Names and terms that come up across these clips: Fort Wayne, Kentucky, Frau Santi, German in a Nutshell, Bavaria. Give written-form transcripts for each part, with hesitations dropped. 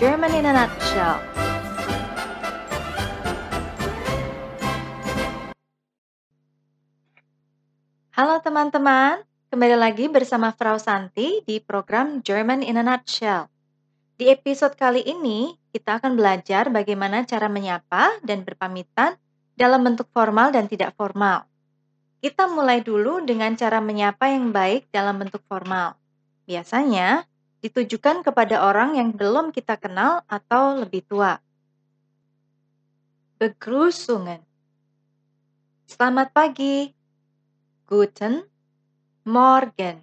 German in a Nutshell. Halo teman-teman, kembali lagi bersama Frau Santi di program German in a Nutshell. Di episode kali ini, kita akan belajar bagaimana cara menyapa dan berpamitan dalam bentuk formal dan tidak formal. Kita mulai dulu dengan cara menyapa yang baik dalam bentuk formal. Biasanya, ditujukan kepada orang yang belum kita kenal atau lebih tua. Begrüßungen. Selamat pagi. Guten Morgen.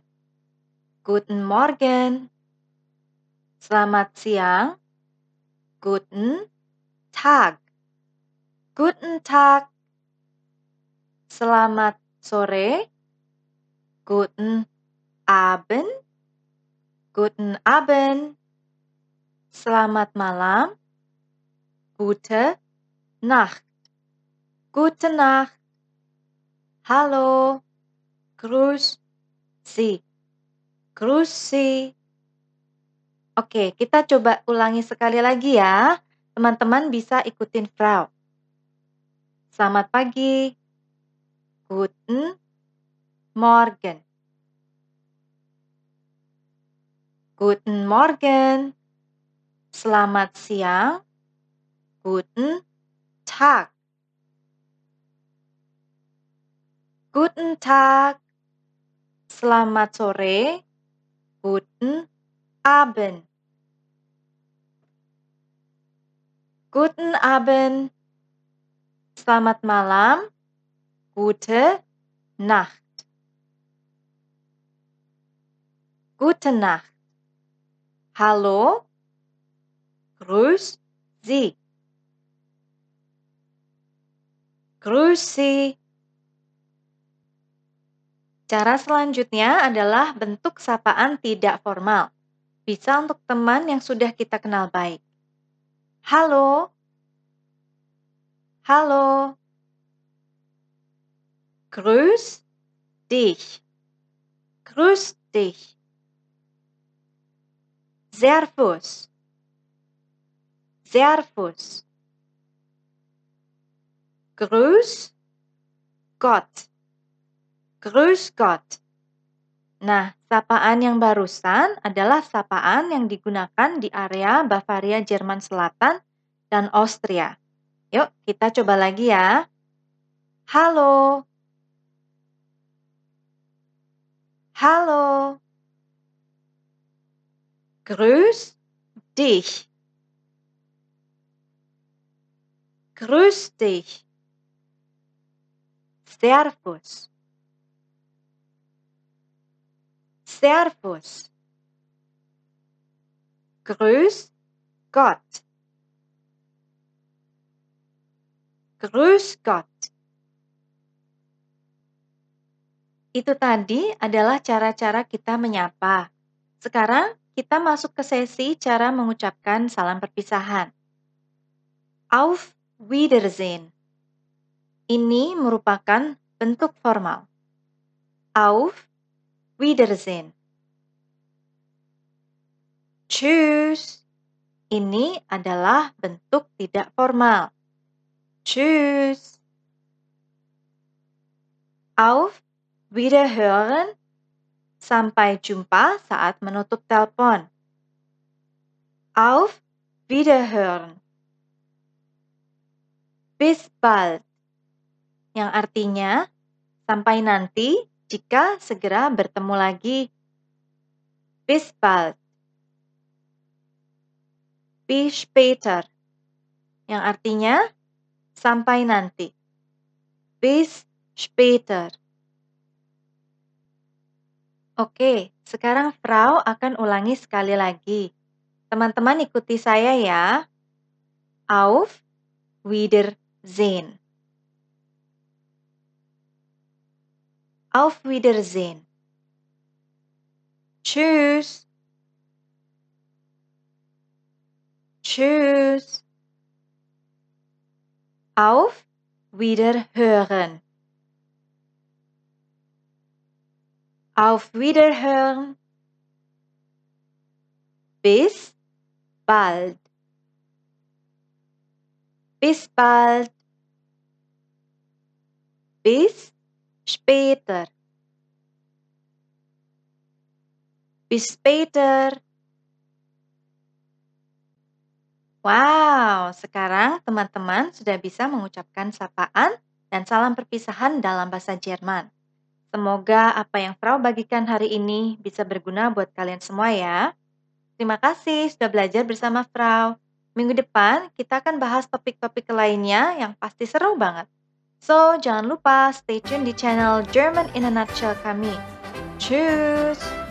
Guten Morgen. Selamat siang. Guten Tag. Guten Tag. Selamat sore. Guten Abend. Guten Abend. Selamat malam. Gute Nacht. Gute Nacht. Hallo. Grüß Sie. Grüß Sie. Oke, kita coba ulangi sekali lagi ya. Teman-teman bisa ikutin Frau. Selamat pagi. Guten Morgen. Guten Morgen. Selamat siang. Guten Tag. Guten Tag. Selamat sore. Guten Abend. Guten Abend. Selamat malam. Gute Nacht. Gute Nacht. Hallo, grüß Sie. Grüß Sie. Cara selanjutnya adalah bentuk sapaan tidak formal. Bisa untuk teman yang sudah kita kenal baik. Halo. Halo. Grüß dich. Grüß dich. Servus. Servus. Grüß Gott. Grüß Gott. Nah, sapaan yang barusan adalah sapaan yang digunakan di area Bavaria, Jerman Selatan dan Austria. Yuk, kita coba lagi ya. Halo. Halo. Grüß dich. Grüß dich. Servus. Servus. Grüß Gott. Grüß Gott. Itu tadi adalah cara-cara kita menyapa. Sekarang kita masuk ke sesi cara mengucapkan salam perpisahan. Auf Wiedersehen. Ini merupakan bentuk formal. Auf Wiedersehen. Tschüss. Ini adalah bentuk tidak formal. Tschüss. Auf Wiederhören. Sampai jumpa saat menutup telepon. Auf Wiederhören. Bis bald. Yang artinya, sampai nanti jika segera bertemu lagi. Bis bald. Bis später. Yang artinya, sampai nanti. Bis später. Oke, sekarang Frau akan ulangi sekali lagi. Teman-teman ikuti saya ya. Auf Wiedersehen. Auf Wiedersehen. Tschüss. Tschüss. Auf Wiederhören. Auf Wiederhören. Bis bald. Bis bald. Bis später. Bis später. Wow, sekarang teman-teman sudah bisa mengucapkan sapaan dan salam perpisahan dalam bahasa Jerman. Semoga apa yang Frau bagikan hari ini bisa berguna buat kalian semua ya. Terima kasih sudah belajar bersama Frau. Minggu depan kita akan bahas topik-topik lainnya yang pasti seru banget. So, jangan lupa stay tune di channel German in a Nutshell kami. Tschüss!